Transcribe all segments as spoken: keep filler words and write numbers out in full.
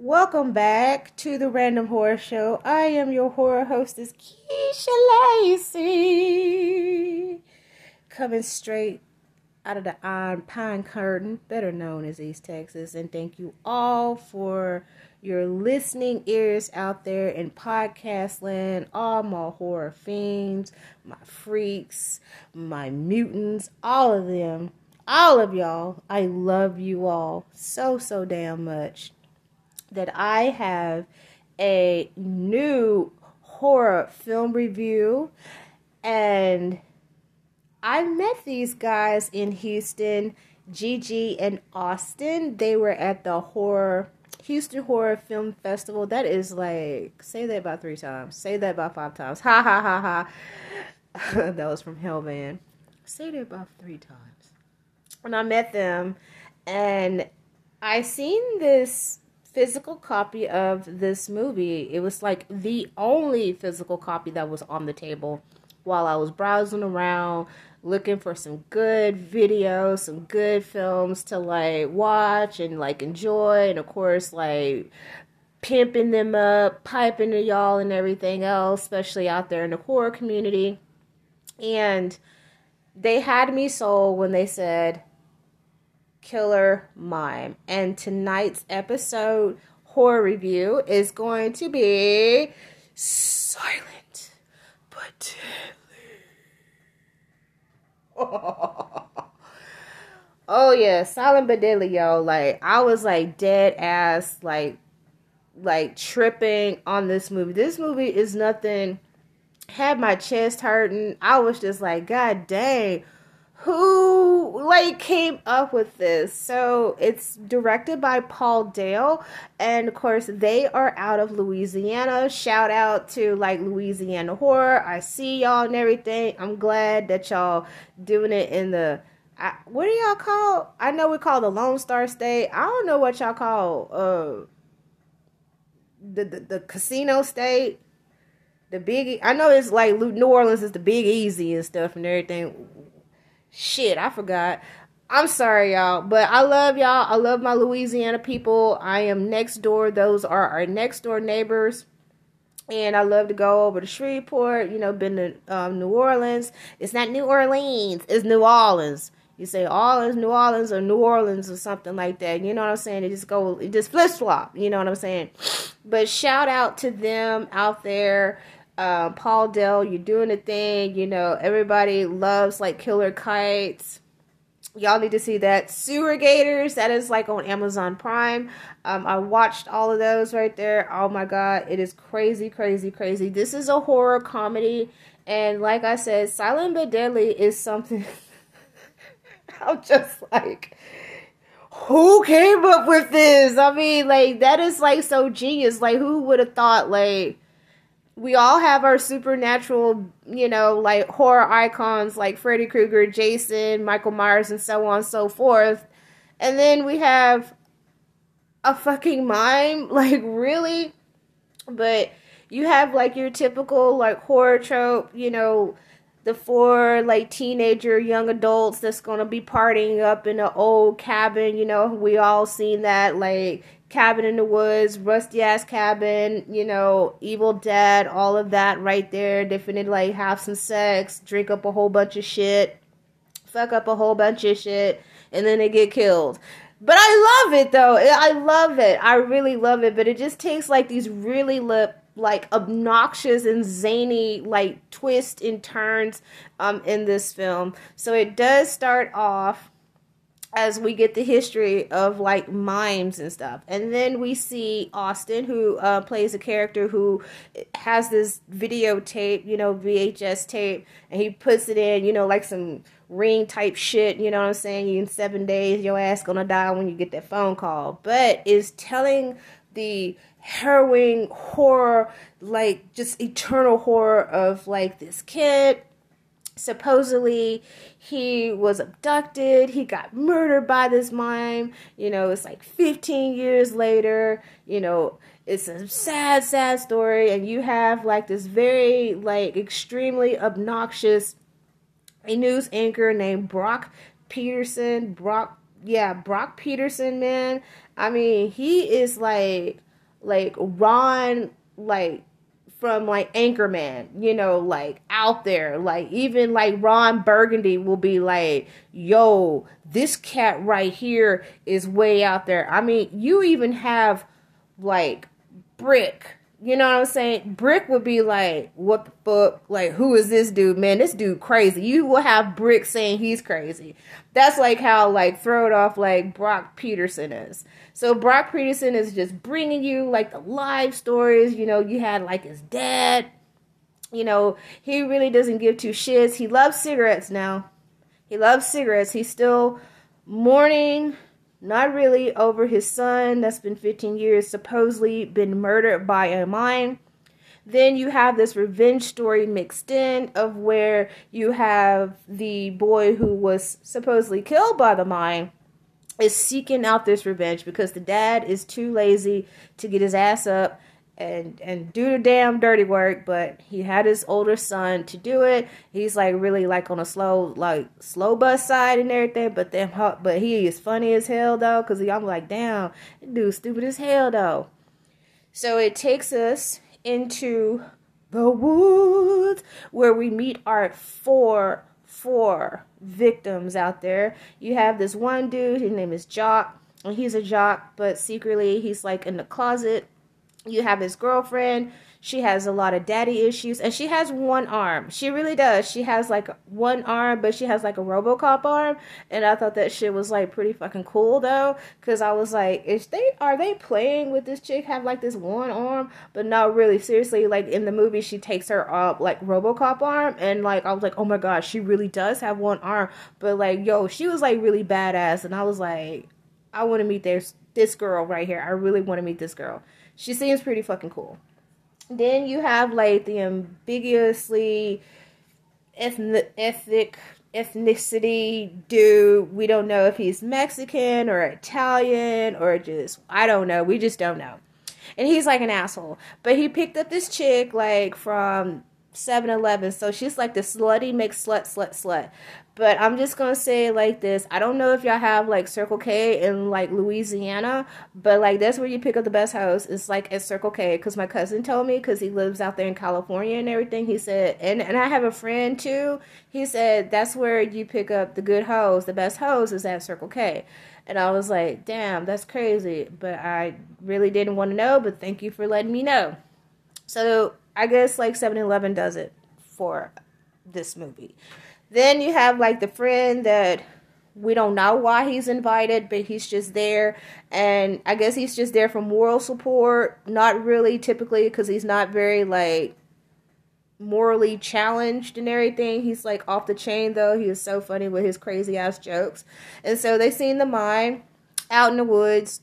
Welcome back to the Random Horror Show. I am your horror hostess, Keisha Lacey, coming straight out of the Iron Pine Curtain, better known as East Texas. And thank you all for your listening ears out there in podcast land, all my horror fiends, my freaks, my mutants, all of them, all of y'all. I love you all so, so damn much. That I have a new horror film review, and I met these guys in Houston, Gigi and Austin. They were at the horror Houston Horror Film Festival. That is like, say that about three times, say that about five times, ha ha ha ha. That was from Hellman. Say that about three times. And I met them, and I seen this physical copy of this movie. It was like the only physical copy that was on the table while I was browsing around looking for some good videos, some good films to like watch and like enjoy, and of course like pimping them up, piping to y'all and everything else, especially out there in the horror community. And they had me sold when they said Killer Mime. And tonight's episode horror review is going to be Silent But Deadly. Oh yeah, Silent But Deadly, yo. Like, I was like dead ass like like tripping on this movie. This movie is nothing. Had my chest hurting. I was just like, god dang, who like came up with this? So it's directed by Paul Dale, and of course they are out of Louisiana. Shout out to like Louisiana horror. I see y'all and everything. I'm glad that y'all doing it in the, I, what do y'all call? I know we call the Lone Star State. I don't know what y'all call uh the the, the casino state. The big, I know it's like New Orleans is the Big Easy and stuff and everything. Shit, I forgot. I'm sorry, y'all, but I love y'all. I love my Louisiana people. I am next door. Those are our next door neighbors. And I love to go over to Shreveport, you know, been to um, New Orleans. It's not New Orleans, it's New Orleans. You say Orleans, New Orleans, or New Orleans or something like that. You know what I'm saying? It just go, it just flip-flop. You know what I'm saying? But shout out to them out there. Uh, Paul Dale, you're doing a thing. You know, everybody loves like Killer Kites. Y'all need to see that. Sewer Gators, that is like on Amazon Prime. Um, I watched all of those right there. Oh my God, it is crazy, crazy, crazy. This is a horror comedy, and like I said, Silent But Deadly is something. I'm just like, who came up with this? I mean, like that is like so genius. Like, who would have thought? Like, we all have our supernatural, you know, like horror icons like Freddy Krueger, Jason, Michael Myers, and so on and so forth. And then we have a fucking mime. Like, really? But you have like your typical like horror trope, you know, the four like teenager young adults that's going to be partying up in an old cabin. You know, we all seen that, like Cabin in the Woods, rusty ass cabin, you know, Evil Dead, all of that right there. They finna like have some sex, drink up a whole bunch of shit, fuck up a whole bunch of shit, and then they get killed. But I love it though. I love it. I really love it. But it just takes like these really li- like obnoxious and zany like twists and turns um in this film. So it does start off as we get the history of like mimes and stuff, and then we see Austin, who uh, plays a character who has this videotape, you know, V H S tape, and he puts it in, you know, like some ring type shit. You know what I'm saying? You in seven days, your ass gonna die when you get that phone call. But is telling the harrowing horror, like just eternal horror of like this kid. Supposedly he was abducted, he got murdered by this mime, you know, it's like fifteen years later, you know, it's a sad, sad story, and you have like this very, like, extremely obnoxious a news anchor named Brock Peterson, Brock, yeah, Brock Peterson, man, I mean, he is like like Ron, like from like Anchorman, you know, like out there, like even like Ron Burgundy will be like, yo, this cat right here is way out there. I mean, you even have like Brick, you know what I'm saying? Brick would be like, what the fuck? Like, who is this dude? Man, this dude crazy. You will have Brick saying he's crazy. That's like how, like, throw it off like Brock Peterson is. So Brock Peterson is just bringing you, like, the live stories. You know, you had, like, his dad. You know, he really doesn't give two shits. He loves cigarettes now. He loves cigarettes. He's still mourning, not really, over his son that's been fifteen years, supposedly been murdered by a mine. Then you have this revenge story mixed in of where you have the boy who was supposedly killed by the mine is seeking out this revenge because the dad is too lazy to get his ass up and, and do the damn dirty work, but he had his older son to do it. He's like really like on a slow, like slow bus side and everything, but then, but he is funny as hell though, cause I'm like, damn, dude, stupid as hell though. So it takes us into the woods where we meet our four, four victims out there. You have this one dude, his name is Jock, and he's a jock, but secretly he's like in the closet. You have his girlfriend. She has a lot of daddy issues. And she has one arm. She really does. She has like one arm, but she has like a RoboCop arm. And I thought that shit was like pretty fucking cool though. Because I was like, is they, are they playing with this chick? Have like this one arm? But no, really. Seriously, like in the movie, she takes her up like RoboCop arm. And like, I was like, oh my God, she really does have one arm. But like, yo, she was like really badass. And I was like, I want to meet this, this girl right here. I really want to meet this girl. She seems pretty fucking cool. Then you have, like, the ambiguously ethnic, ethnic, ethnicity dude. We don't know if he's Mexican or Italian or just, I don't know. We just don't know. And he's, like, an asshole. But he picked up this chick, like, from seven eleven. So she's, like, the slutty makes slut, slut, slut. But I'm just going to say like this. I don't know if y'all have like Circle K in like Louisiana. But like that's where you pick up the best hoes. It's like at Circle K. Because my cousin told me. Because he lives out there in California and everything. He said. And, and I have a friend too. He said that's where you pick up the good hoes. The best hoes is at Circle K. And I was like, damn, that's crazy. But I really didn't want to know. But thank you for letting me know. So I guess like seven eleven does it for this movie. Then you have, like, the friend that we don't know why he's invited, but he's just there. And I guess he's just there for moral support. Not really, typically, because he's not very, like, morally challenged and everything. He's, like, off the chain, though. He is so funny with his crazy-ass jokes. And so they seen the mine out in the woods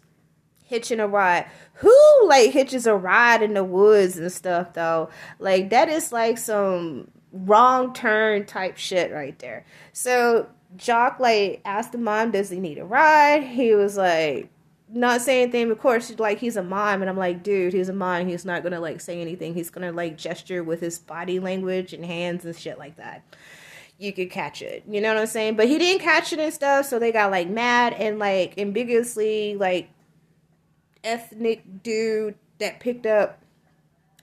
hitching a ride. Who, like, hitches a ride in the woods and stuff, though? Like, that is, like, some wrong turn type shit right there. So Jock like asked the mom, does he need a ride? He was like, not saying anything. Of course, like he's a mime, and I'm like, dude, he's a mime. He's not gonna like say anything. He's gonna like gesture with his body language and hands and shit like that. You could catch it, you know what I'm saying? But he didn't catch it and stuff, so they got like mad and like ambiguously like ethnic dude that picked up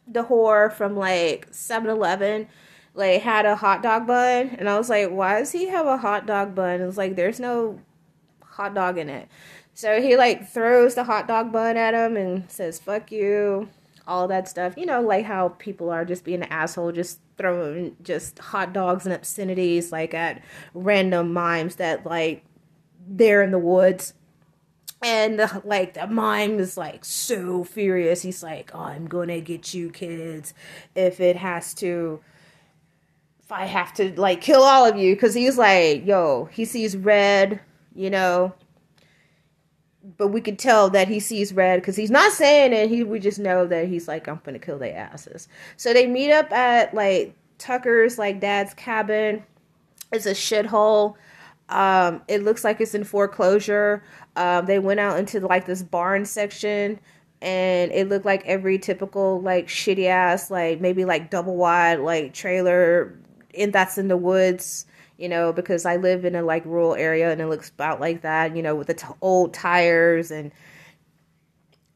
the whore from like seven eleven. Like, had a hot dog bun, and I was like, why does he have a hot dog bun? And it was like, there's no hot dog in it. So he, like, throws the hot dog bun at him and says, fuck you, all that stuff. You know, like, how people are just being an asshole, just throwing just hot dogs and obscenities, like, at random mimes that, like, they're in the woods. And, the, like, the mime is, like, so furious. He's like, oh, I'm gonna get you kids if it has to. I have to, like, kill all of you, because he's like, yo, he sees red, you know, but we could tell that he sees red, because he's not saying it, he, we just know that he's like, I'm gonna kill their asses. So they meet up at, like, Tucker's, like, dad's cabin. It's a shithole. Um, it looks like it's in foreclosure. Um, they went out into, like, this barn section, and it looked like every typical, like, shitty-ass, like, maybe, like, double-wide, like, trailer. And that's in the woods, you know, because I live in a, like, rural area, and it looks about like that, you know, with the t- old tires and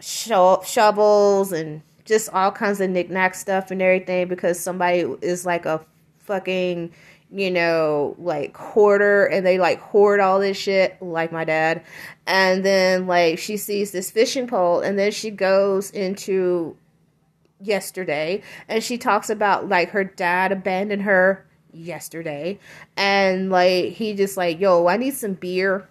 sho- shovels and just all kinds of knickknack stuff and everything, because somebody is like a fucking, you know, like hoarder, and they like hoard all this shit, like my dad. And then like she sees this fishing pole, and then she goes into yesterday, and she talks about like her dad abandoned her yesterday, and like he just like, yo, I need some beer.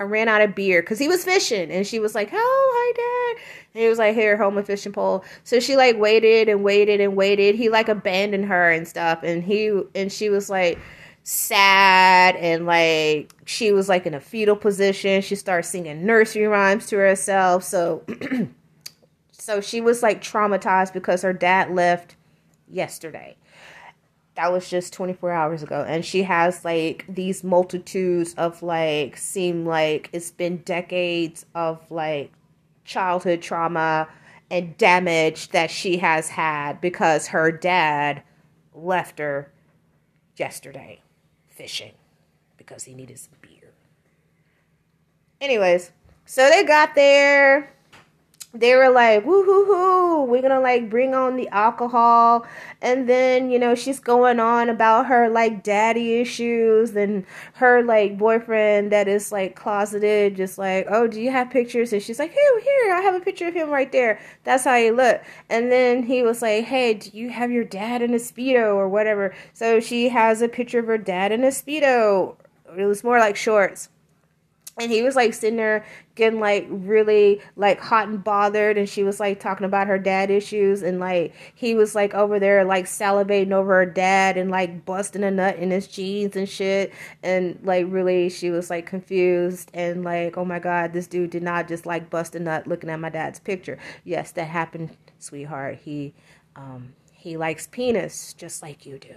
I ran out of beer because he was fishing. And she was like, oh, hi, Dad. And he was like, here, hold my fishing pole. So she like waited and waited and waited. He like abandoned her and stuff. And he and she was like sad, and like she was like in a fetal position. She started singing nursery rhymes to herself. So so she was like traumatized because her dad left yesterday. That was just twenty-four hours ago. And she has like these multitudes of like, seem like it's been decades of like childhood trauma and damage that she has had because her dad left her yesterday fishing because he needed some beer. Anyways, so they got there. They were like, woo hoo hoo, we're gonna like bring on the alcohol. And then, you know, she's going on about her like daddy issues and her like boyfriend that is like closeted, just like, oh, do you have pictures? And she's like, here, here, I have a picture of him right there. That's how he looked. And then he was like, hey, do you have your dad in a Speedo or whatever? So she has a picture of her dad in a Speedo. It was more like shorts. And he was like sitting there getting like really like hot and bothered, and she was like talking about her dad issues, and like he was like over there like salivating over her dad and like busting a nut in his jeans and shit, and like really she was like confused and like, oh my God, this dude did not just like bust a nut looking at my dad's picture. Yes, that happened, sweetheart. He um he likes penis just like you do.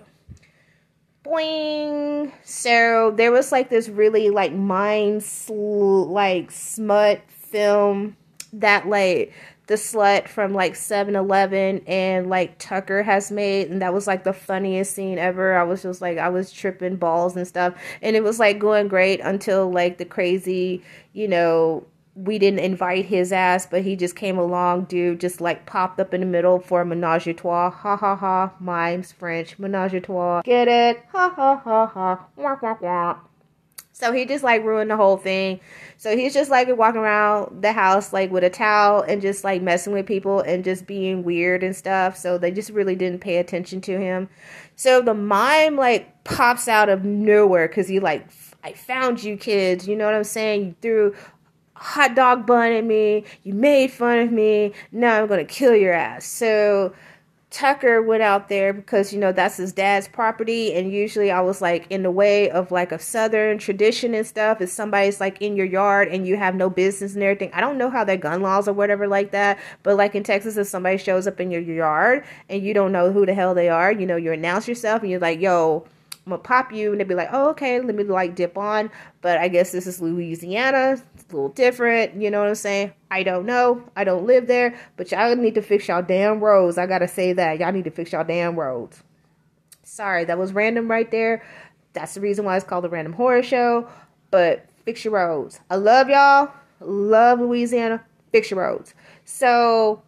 Boing. So there was like this really like mind sl- like smut film that like the slut from like seven eleven and like Tucker has made, and that was like the funniest scene ever. I was just like, I was tripping balls and stuff, and it was like going great until like the crazy, you know, we didn't invite his ass, but he just came along, dude, just like popped up in the middle for a menage a trois. Ha ha ha, mimes, French, menage a trois. Get it? Ha ha ha ha, wah wah wah. So he just like ruined the whole thing. So he's just like walking around the house like with a towel and just like messing with people and just being weird and stuff. So they just really didn't pay attention to him. So the mime like pops out of nowhere because he like, I found you kids, you know what I'm saying? You threw hot dog bun at me, you made fun of me, now I'm gonna kill your ass. So Tucker went out there because, you know, that's his dad's property, and usually I was like, in the way of like a Southern tradition and stuff, if somebody's like in your yard and you have no business and everything, I don't know how their gun laws or whatever like that, but like in Texas, if somebody shows up in your yard and you don't know who the hell they are, you know, you announce yourself and you're like, yo, I'm gonna pop you, and they'd be like, oh, okay, let me like dip on. But I guess this is Louisiana, it's a little different, you know what I'm saying? I don't know, I don't live there, but y'all need to fix y'all damn roads. I gotta say that, y'all need to fix y'all damn roads. Sorry, that was random right there. That's the reason why it's called a random horror show, but fix your roads. I love y'all, love Louisiana, fix your roads. So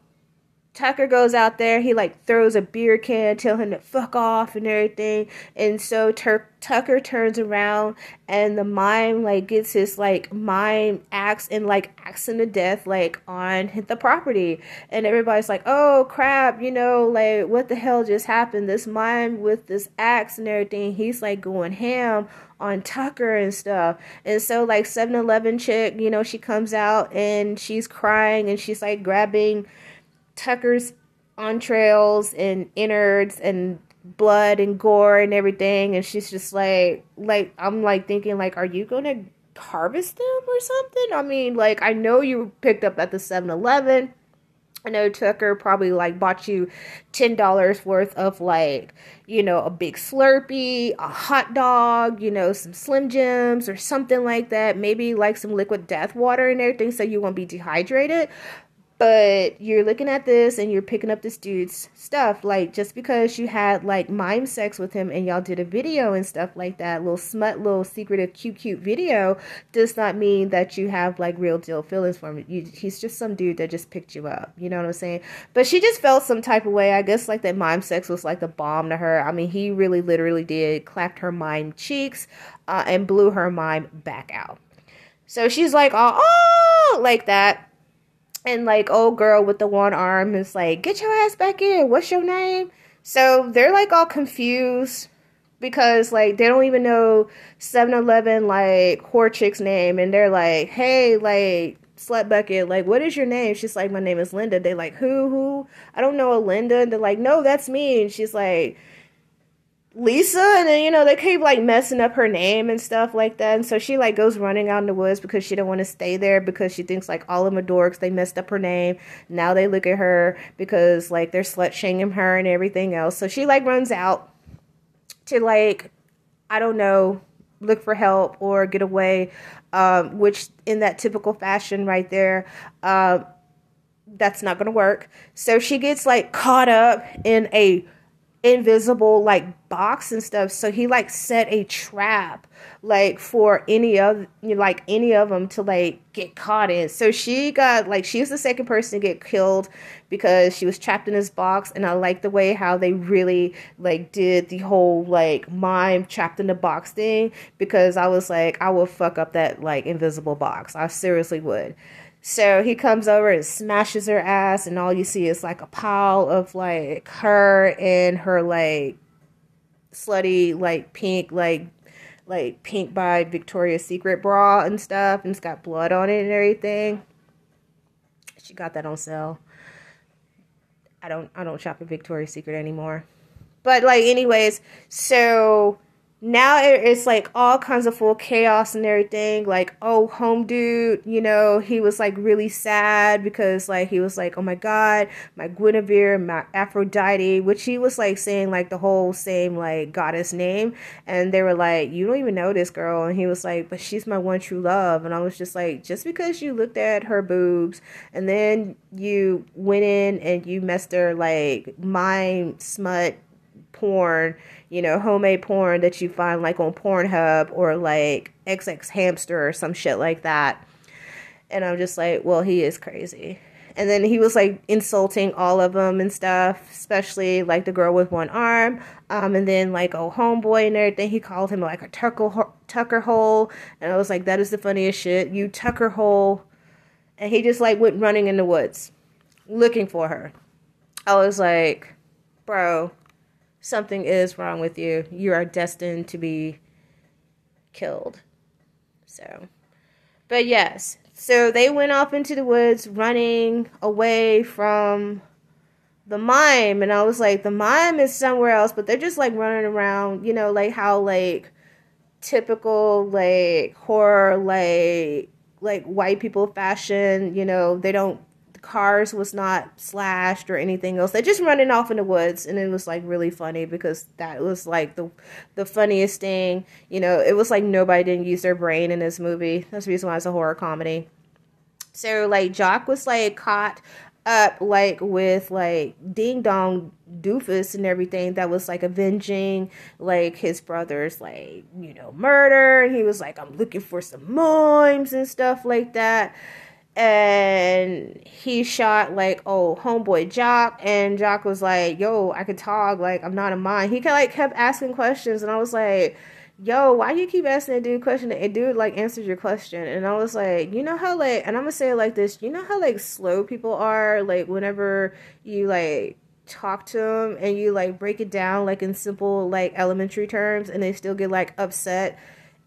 Tucker goes out there, he like throws a beer can, tell him to fuck off and everything, and so Tur- Tucker turns around, and the mime like gets his like mime axe and like axe him to death like on the property, and everybody's like, oh crap, you know, like what the hell just happened, this mime with this axe and everything, he's like going ham on Tucker and stuff. And so like seven eleven chick, you know, she comes out and she's crying, and she's like grabbing Tucker's entrails and innards and blood and gore and everything, and she's just like, like I'm like thinking like, are you gonna harvest them or something? I mean, like, I know you picked up at the seven eleven, I know Tucker probably like bought you ten dollars worth of like, you know, a big Slurpee, a hot dog, you know, some Slim Jims or something like that, maybe like some liquid death water and everything so you won't be dehydrated. But you're looking at this and you're picking up this dude's stuff. Like, just because you had, like, mime sex with him and y'all did a video and stuff like that, little smut, little secretive, cute, cute video, does not mean that you have, like, real deal feelings for him. You, he's just some dude that just picked you up. You know what I'm saying? But she just felt some type of way. I guess, like, that mime sex was, like, a bomb to her. I mean, he really literally did clapped her mime cheeks uh, and blew her mime back out. So she's like, oh, oh like that. And, like, old girl with the one arm is like, get your ass back in. What's your name? So they're, like, all confused because, like, they don't even know seven eleven, like, whore chick's name. And they're like, hey, like, slut bucket, like, what is your name? She's like, my name is Linda. They like, who, who? I don't know a Linda. And they're like, no, that's me. And she's like, Lisa. And then, you know, they keep, like, messing up her name and stuff like that. And so she, like, goes running out in the woods because she don't want to stay there because she thinks, like, all of them are dorks. They messed up her name. Now they look at her because, like, they're slut shaming her and everything else. So she, like, runs out to, like, I don't know, look for help or get away, um, which in that typical fashion right there, uh, that's not going to work. So she gets, like, caught up in a invisible, like, box and stuff. So he, like, set a trap, like, for any of, like, any of them to, like, get caught in. So she got, like, she was the second person to get killed because she was trapped in this box. And I like the way how they really, like, did the whole, like, mime trapped in the box thing, because I was like, I would fuck up that, like, invisible box. I seriously would. So he comes over and smashes her ass, and all you see is, like, a pile of, like, her and her, like, slutty, like, pink, like, like, pink by Victoria's Secret bra and stuff, and it's got blood on it and everything. She got that on sale. I don't, I don't shop at Victoria's Secret anymore. But, like, anyways, so now it's, like, all kinds of full chaos and everything. Like, oh, home dude, you know, he was, like, really sad because, like, he was like, oh, my God, my Guinevere, my Aphrodite, which he was, like, saying, like, the whole same, like, goddess name. And they were like, you don't even know this girl. And he was like, but she's my one true love. And I was just like, just because you looked at her boobs and then you went in and you messed her, like, mime smut porn, you know, homemade porn that you find, like, on Pornhub or, like, X X Hamster or some shit like that. And I'm just like, well, he is crazy. And then he was, like, insulting all of them and stuff, especially, like, the girl with one arm. Um, and then, like, oh, homeboy and everything, he called him, like, a tucker, ho- tucker hole. And I was like, that is the funniest shit. You tucker hole. And he just, like, went running in the woods looking for her. I was like, bro, something is wrong with you. You are destined to be killed. So, but yes. So they went off into the woods running away from the mime. And I was like, the mime is somewhere else, but they're just, like, running around, you know, like how, like, typical, like, horror, like, like white people fashion, you know, they don't, cars was not slashed or anything else. They're just running off in the woods, and it was, like, really funny because that was, like, the the funniest thing. You know, it was like nobody didn't use their brain in this movie. That's the reason why it's a horror comedy. So, like, Jock was, like, caught up, like, with, like, Ding Dong Doofus and everything that was, like, avenging, like, his brother's, like, you know, murder. And he was like, I'm looking for some mimes and stuff like that. And he shot, like, oh, homeboy Jock, and Jock was like, yo, I could talk, like, I'm not a mime. He, like, kept asking questions, and I was like, yo, why do you keep asking a dude question? And dude, like, answers your question. And I was like, you know how, like, and I'm gonna say it like this, you know how, like, slow people are, like, whenever you, like, talk to them, and you, like, break it down, like, in simple, like, elementary terms, and they still get, like, upset.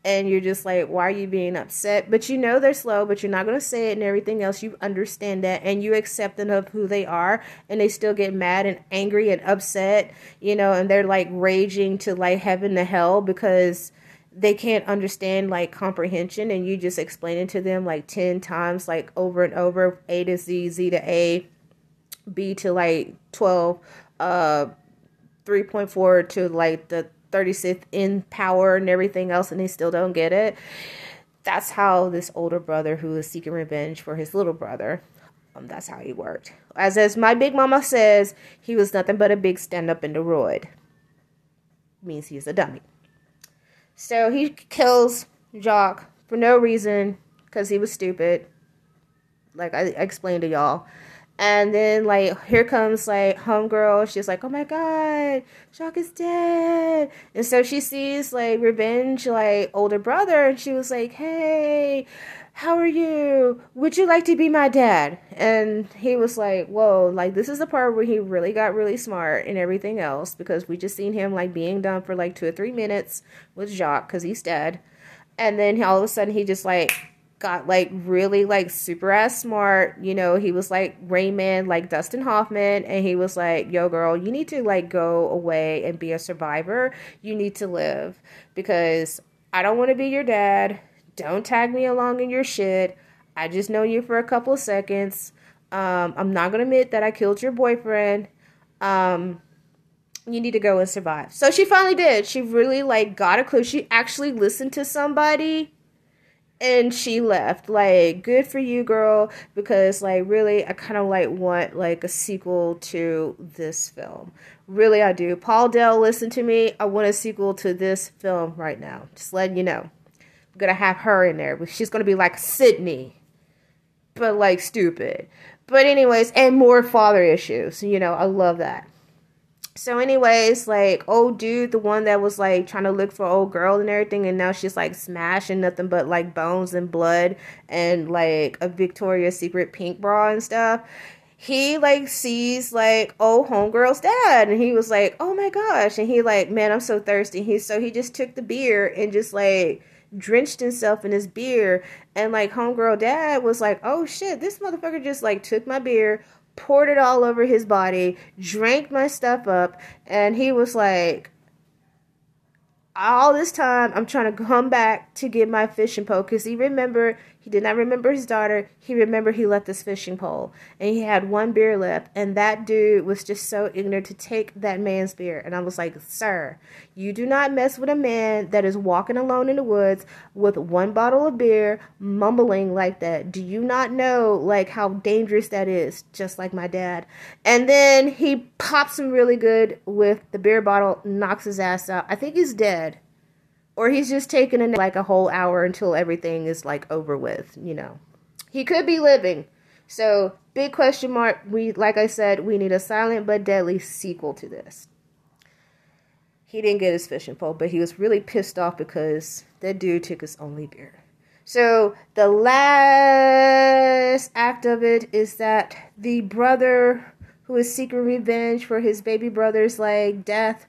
And you're just like, why are you being upset? But you know they're slow, but you're not going to say it and everything else. You understand that, and you accept them of who they are, and they still get mad and angry and upset, you know, and they're, like, raging to, like, heaven to hell because they can't understand, like, comprehension, and you just explain it to them, like, ten times, like, over and over, A to Z, Z to A, B to, like, twelve, uh, three point four to, like, the thirty-sixth in power and everything else, and they still don't get it. That's how this older brother, who is seeking revenge for his little brother, Um, that's how he worked. As as my big mama says, he was nothing but a big stand-up in the road. Means he's a dummy. So he kills Jacques for no reason, because he was stupid, like I explained to y'all. And then, like, here comes, like, homegirl. She's like, oh, my God, Jacques is dead. And so she sees, like, Revenge, like, older brother. And she was like, hey, how are you? Would you like to be my dad? And he was like, whoa, like, this is the part where he really got really smart and everything else. Because we just seen him, like, being dumb for, like, two or three minutes with Jacques because he's dead. And then all of a sudden he just, like, got, like, really, like, super-ass smart, you know, he was, like, Rain Man, like, Dustin Hoffman, and he was like, yo, girl, you need to, like, go away and be a survivor, you need to live, because I don't want to be your dad, don't tag me along in your shit, I just know you for a couple of seconds, um, I'm not gonna admit that I killed your boyfriend, um... you need to go and survive. So she finally did. She really, like, got a clue. She actually listened to somebody, and she left. Like, good for you, girl, because, like, really, I kind of, like, want, like, a sequel to this film. Really, I do. Paul Dale, listen to me. I want a sequel to this film right now. Just letting you know. I'm going to have her in there. But she's going to be like Sydney, but, like, stupid. But anyways, and more father issues. You know, I love that. So anyways, like, old dude, the one that was, like, trying to look for old girl and everything, and now she's, like, smashing nothing but, like, bones and blood and, like, a Victoria's Secret pink bra and stuff. He, like, sees, like, old homegirl's dad, and he was like, oh, my gosh. And he, like, man, I'm so thirsty. He So he just took the beer and just, like, drenched himself in his beer. And, like, homegirl dad was like, oh, shit, this motherfucker just, like, took my beer, poured it all over his body, drank my stuff up, and he was like, all this time, I'm trying to come back to get my fishing pole, because he remembered, he did not remember his daughter, he remembered he left his fishing pole, and he had one beer left, and that dude was just so ignorant to take that man's beer, and I was like, sir, you do not mess with a man that is walking alone in the woods with one bottle of beer, mumbling like that. Do you not know, like, how dangerous that is, just like my dad? And then he pops him really good with the beer bottle, knocks his ass out. I think he's dead. Or he's just taking a, like, a whole hour until everything is, like, over with, you know. He could be living. So, big question mark. We, like I said, we need a Silent But Deadly sequel to this. He didn't get his fishing pole, but he was really pissed off because that dude took his only beer. So, the last act of it is that the brother who is seeking revenge for his baby brother's, like, death.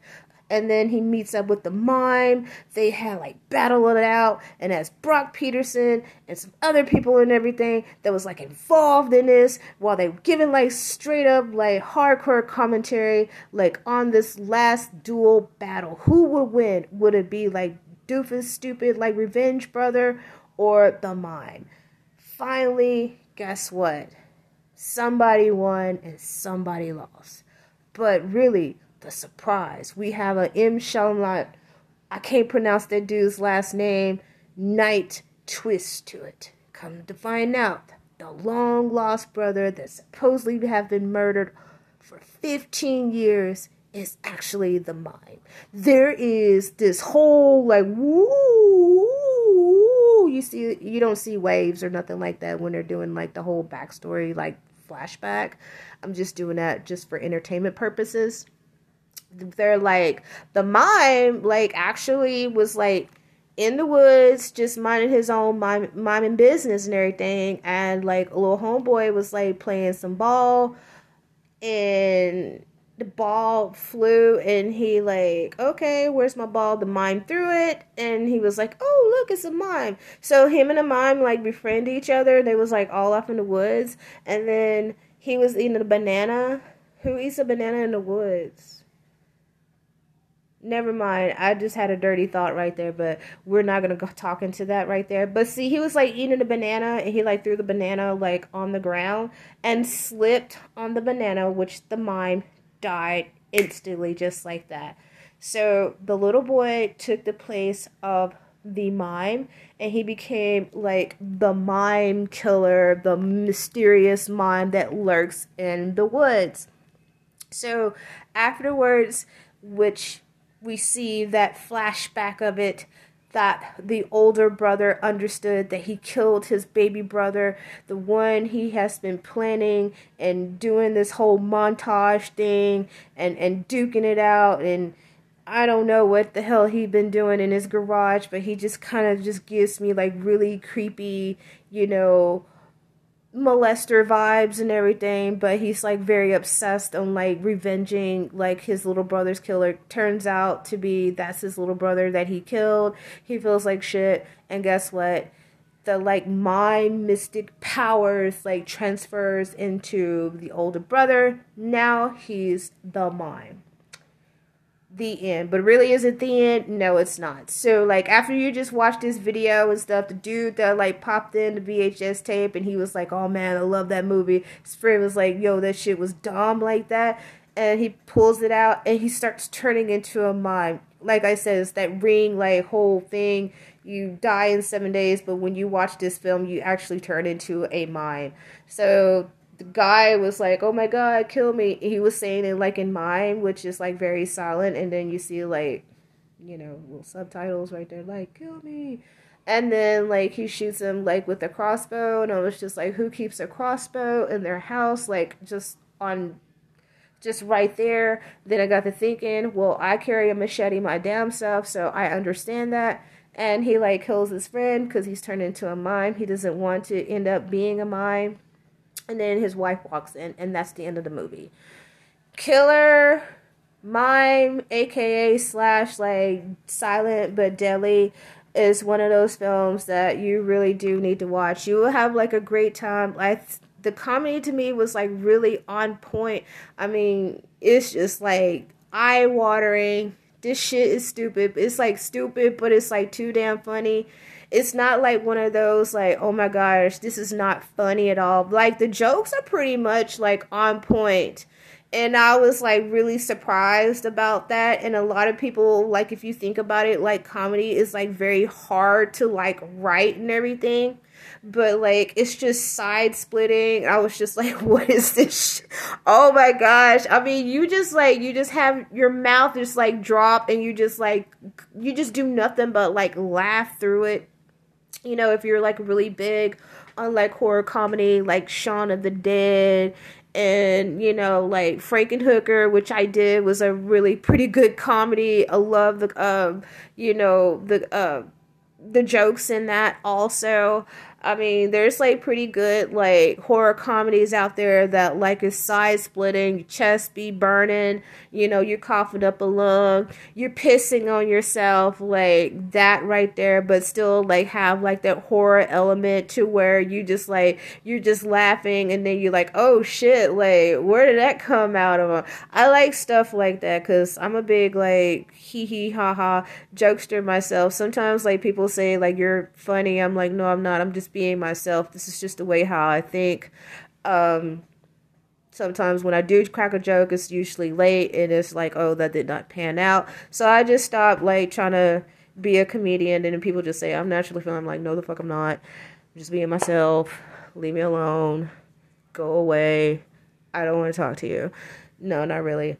And then he meets up with the mime. They had, like, battle it out. And as Brock Peterson and some other people and everything that was, like, involved in this, while they were giving, like, straight up, like, hardcore commentary, like, on this last duel battle. Who would win? Would it be, like, doofus, stupid, like, Revenge Brother or the mime? Finally, guess what? Somebody won and somebody lost. But really, the surprise. We have a M. Shyamalan, I can't pronounce that dude's last name, Night twist to it. Come to find out, the long lost brother that supposedly have been murdered for fifteen years is actually the mime. There is this whole, like, woo, you see, you don't see waves or nothing like that when they're doing, like, the whole backstory, like, flashback. I'm just doing that just for entertainment purposes. They're like, the mime, like, actually was, like, in the woods just minding his own mime, miming business and everything, and, like, a little homeboy was, like, playing some ball, and the ball flew, and he, like, okay, where's my ball? The mime threw it, and he was like, oh, look, it's a mime. So him and the mime, like, befriend each other. They was, like, all off in the woods, and then he was eating a banana. Who eats a banana in the woods? Never mind, I just had a dirty thought right there, but we're not going to talk into that right there. But see, he was, like, eating a banana, and he, like, threw the banana, like, on the ground and slipped on the banana, which the mime died instantly, just like that. So the little boy took the place of the mime, and he became like the mime killer, the mysterious mime that lurks in the woods. So afterwards, which we see that flashback of it, that the older brother understood that he killed his baby brother, the one he has been planning and doing this whole montage thing and, and duking it out, and I don't know what the hell he'd been doing in his garage, but he just kind of just gives me like really creepy, you know, molester vibes and everything, but he's like very obsessed on like revenging like his little brother's killer. Turns out to be that's his little brother that he killed. He feels like shit, and guess what? The like mind mystic powers like transfers into the older brother. Now he's the mime. The end. But really, is it the end? No, it's not. So, like, after you just watched this video and stuff, the dude that, like, popped in the V H S tape, and he was like, oh, man, I love that movie. His friend was like, yo, that shit was dumb like that. And he pulls it out, and he starts turning into a mime. Like I said, it's that ring, like, whole thing. You die in seven days, but when you watch this film, you actually turn into a mime. So the guy was like, oh my god, kill me. He was saying it like in mime, which is like very silent, and then you see like, you know, little subtitles right there, like, kill me. And then like he shoots him like with a crossbow, and I was just like, who keeps a crossbow in their house? Like just on just right there. Then I got to thinking, well, I carry a machete my damn self, so I understand that. And he like kills his friend because he's turned into a mime. He doesn't want to end up being a mime. And then his wife walks in, and that's the end of the movie. Killer, mime, aka slash like Silent But Deadly, is one of those films that you really do need to watch. You will have like a great time. Like the comedy to me was like really on point. I mean, it's just like eye watering. This shit is stupid. It's like stupid, but it's like too damn funny. It's not like one of those like, oh my gosh, this is not funny at all. Like the jokes are pretty much like on point. And I was like really surprised about that. And a lot of people, like if you think about it, like comedy is like very hard to like write and everything. But like it's just side splitting. I was just like, what is this shit? Oh my gosh. I mean, you just like you just have your mouth just like drop, and you just like you just do nothing but like laugh through it. You know, if you're like really big on like horror comedy, like Shaun of the Dead, and you know, like Frankenhooker, which I did, was a really pretty good comedy. I love the, uh, you know, the uh, the jokes in that also. I mean, there's like pretty good like horror comedies out there that like is side splitting, your chest be burning, you know, you're coughing up a lung, you're pissing on yourself, like that right there, but still like have like that horror element to where you just like you're just laughing, and then you're like, oh shit, like where did that come out of? I like stuff like that because I'm a big like hee hee ha ha jokester myself. Sometimes like people say like you're funny, I'm like, no, I'm not. I'm just being myself. This is just the way how I think. Um, sometimes when I do crack a joke, it's usually late, and it's like, oh, that did not pan out. So I just stopped like trying to be a comedian, and then people just say I'm naturally feeling. I'm like, no, the fuck I'm not. I'm just being myself. Leave me alone. Go away. I don't want to talk to you. No, not really.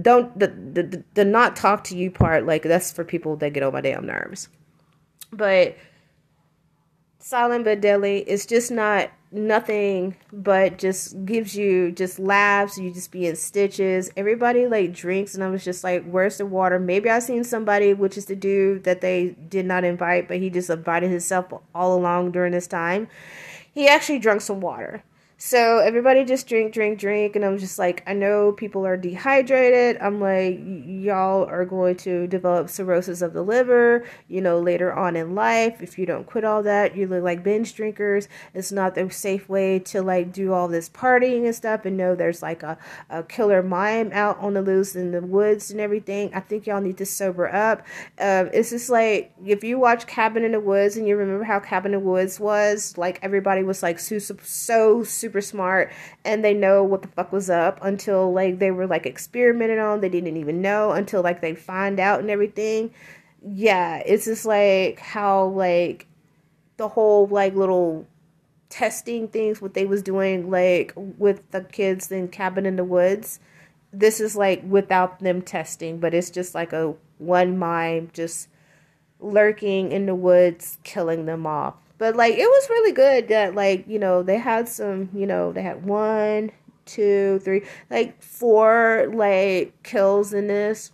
Don't the, the the not talk to you part, like that's for people that get on my damn nerves. But Silent But Deadly, it's just not nothing but just gives you just laughs. You just be in stitches. Everybody like drinks, and I was just like, where's the water? Maybe I seen somebody, which is the dude that they did not invite, but he just invited himself all along during this time. He actually drank some water. So everybody just drink, drink, drink. And I'm just like, I know people are dehydrated. I'm like, y'all are going to develop cirrhosis of the liver, you know, later on in life. If you don't quit all that, you look like binge drinkers. It's not the safe way to like do all this partying and stuff. And no, there's like a, a killer mime out on the loose in the woods and everything. I think y'all need to sober up. Um, it's just like, if you watch Cabin in the Woods and you remember how Cabin in the Woods was, like everybody was like so, so, so super smart, and they know what the fuck was up until like they were like experimented on. They didn't even know until like they find out and everything. Yeah, it's just like how like the whole, like, little testing things, what they was doing, like, with the kids in Cabin in the Woods. This is, like, without them testing, but it's just, like, a one mime just lurking in the woods, killing them off. But, like, it was really good that, like, you know, they had some, you know, they had one, two, three, like, four, like, kills in this.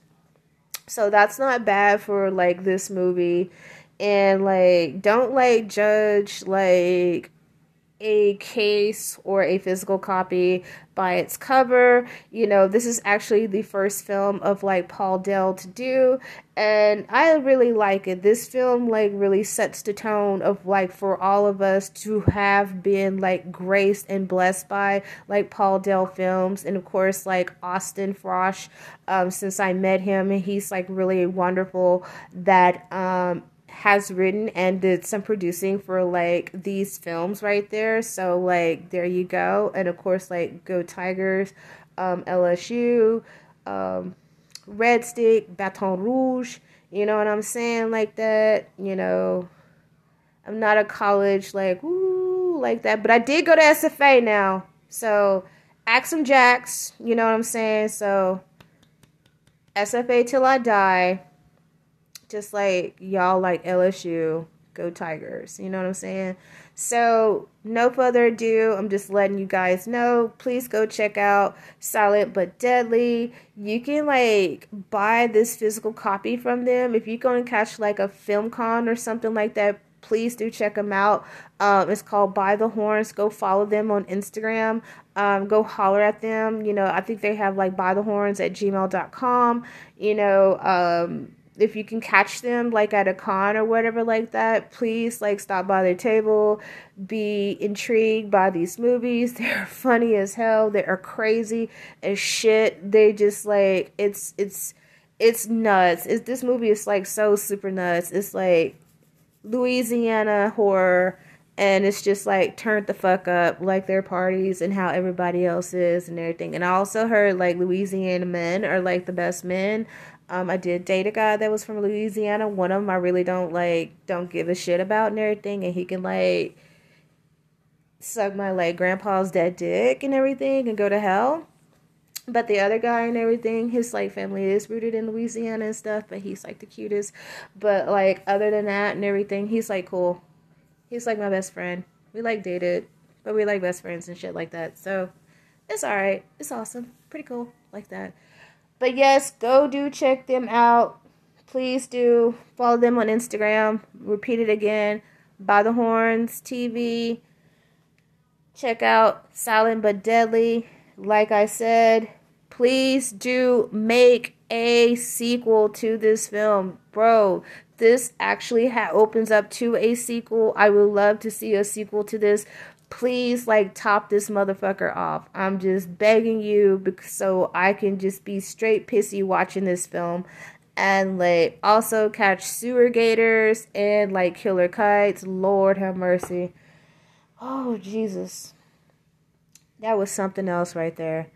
So that's not bad for, like, this movie. And, like, don't, like, judge, like, a case or a physical copy by its cover. You know, this is actually the first film of, like, Paul Dale to do, and I really like it. This film, like, really sets the tone of, like, for all of us to have been, like, graced and blessed by, like, Paul Dale films, and of course, like, Austin Frosch, um, since I met him, and he's, like, really wonderful that, um, has written and did some producing for, like, these films right there. So, like, there you go. And of course, like, Go Tigers, um, L S U, um, Red Stick, Baton Rouge, you know what I'm saying, like that, you know, I'm not a college, like, woo, like that, but I did go to S F A now, so, Axum Jacks, you know what I'm saying, so, S F A till I die. Just like y'all like L S U, go Tigers, you know what I'm saying? So, no further ado, I'm just letting you guys know, please go check out Silent But Deadly. You can, like, buy this physical copy from them. If you're going to catch, like, a film con or something like that, please do check them out. Um, it's called By The Horns. Go follow them on Instagram. Um, go holler at them. You know, I think they have, like, by the horns at gmail dot com. You know, um... if you can catch them, like, at a con or whatever like that, please, like, stop by their table, be intrigued by these movies. They're funny as hell. They are crazy as shit. They just, like, it's, it's, it's nuts. It's, this movie is, like, so super nuts. It's, like, Louisiana horror, and it's just, like, turned the fuck up, like, their parties and how everybody else is and everything. And I also heard, like, Louisiana men are, like, the best men. Um, I did date a guy that was from Louisiana. One of them I really don't, like, don't give a shit about and everything. And he can, like, suck my, like, grandpa's dead dick and everything and go to hell. But the other guy and everything, his, like, family is rooted in Louisiana and stuff. But he's, like, the cutest. But, like, other than that and everything, he's, like, cool. He's, like, my best friend. We, like, dated. But we, like, best friends and shit like that. So, it's alright. It's awesome. Pretty cool. Like that. But yes, go do check them out. Please do follow them on Instagram. Repeat it again. By The Horns T V. Check out Silent But Deadly. Like I said, please do make a sequel to this film. Bro, this actually ha- opens up to a sequel. I would love to see a sequel to this. Please, like, top this motherfucker off. I'm just begging you, because so I can just be straight pissy watching this film. And, like, also catch Sewer Gators and, like, Killer Kites. Lord have mercy. Oh, Jesus. That was something else right there.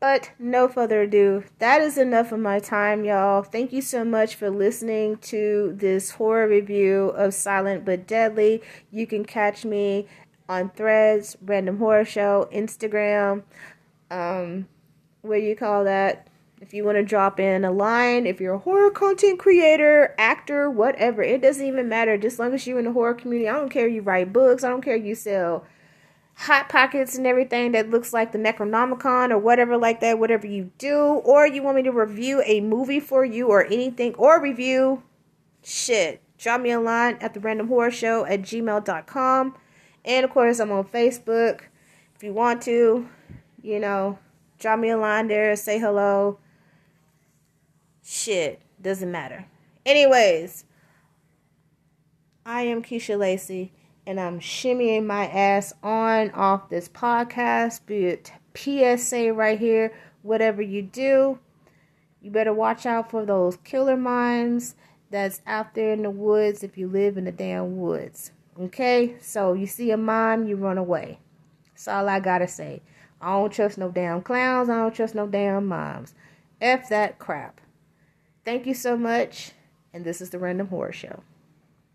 But no further ado, that is enough of my time, y'all. Thank you so much for listening to this horror review of Silent But Deadly. You can catch me on Threads, Random Horror Show, Instagram, um, what do you call that? If you want to drop in a line, if you're a horror content creator, actor, whatever, it doesn't even matter. Just as long as you're in the horror community, I don't care if you write books, I don't care if you sell hot pockets and everything that looks like the Necronomicon or whatever like that, whatever you do, or you want me to review a movie for you or anything, or review, shit, drop me a line at the Random Horror Show at gmail dot com. And, of course, I'm on Facebook. If you want to, you know, drop me a line there. Say hello. Shit. Doesn't matter. Anyways, I am Keisha Lacey, and I'm shimmying my ass on off this podcast, be it P S A right here, whatever you do. You better watch out for those killer minds that's out there in the woods if you live in the damn woods. Okay, so you see a mime, you run away. That's all I gotta say. I don't trust no damn clowns. I don't trust no damn mimes. F that crap. Thank you so much. And this is the Random Horror Show.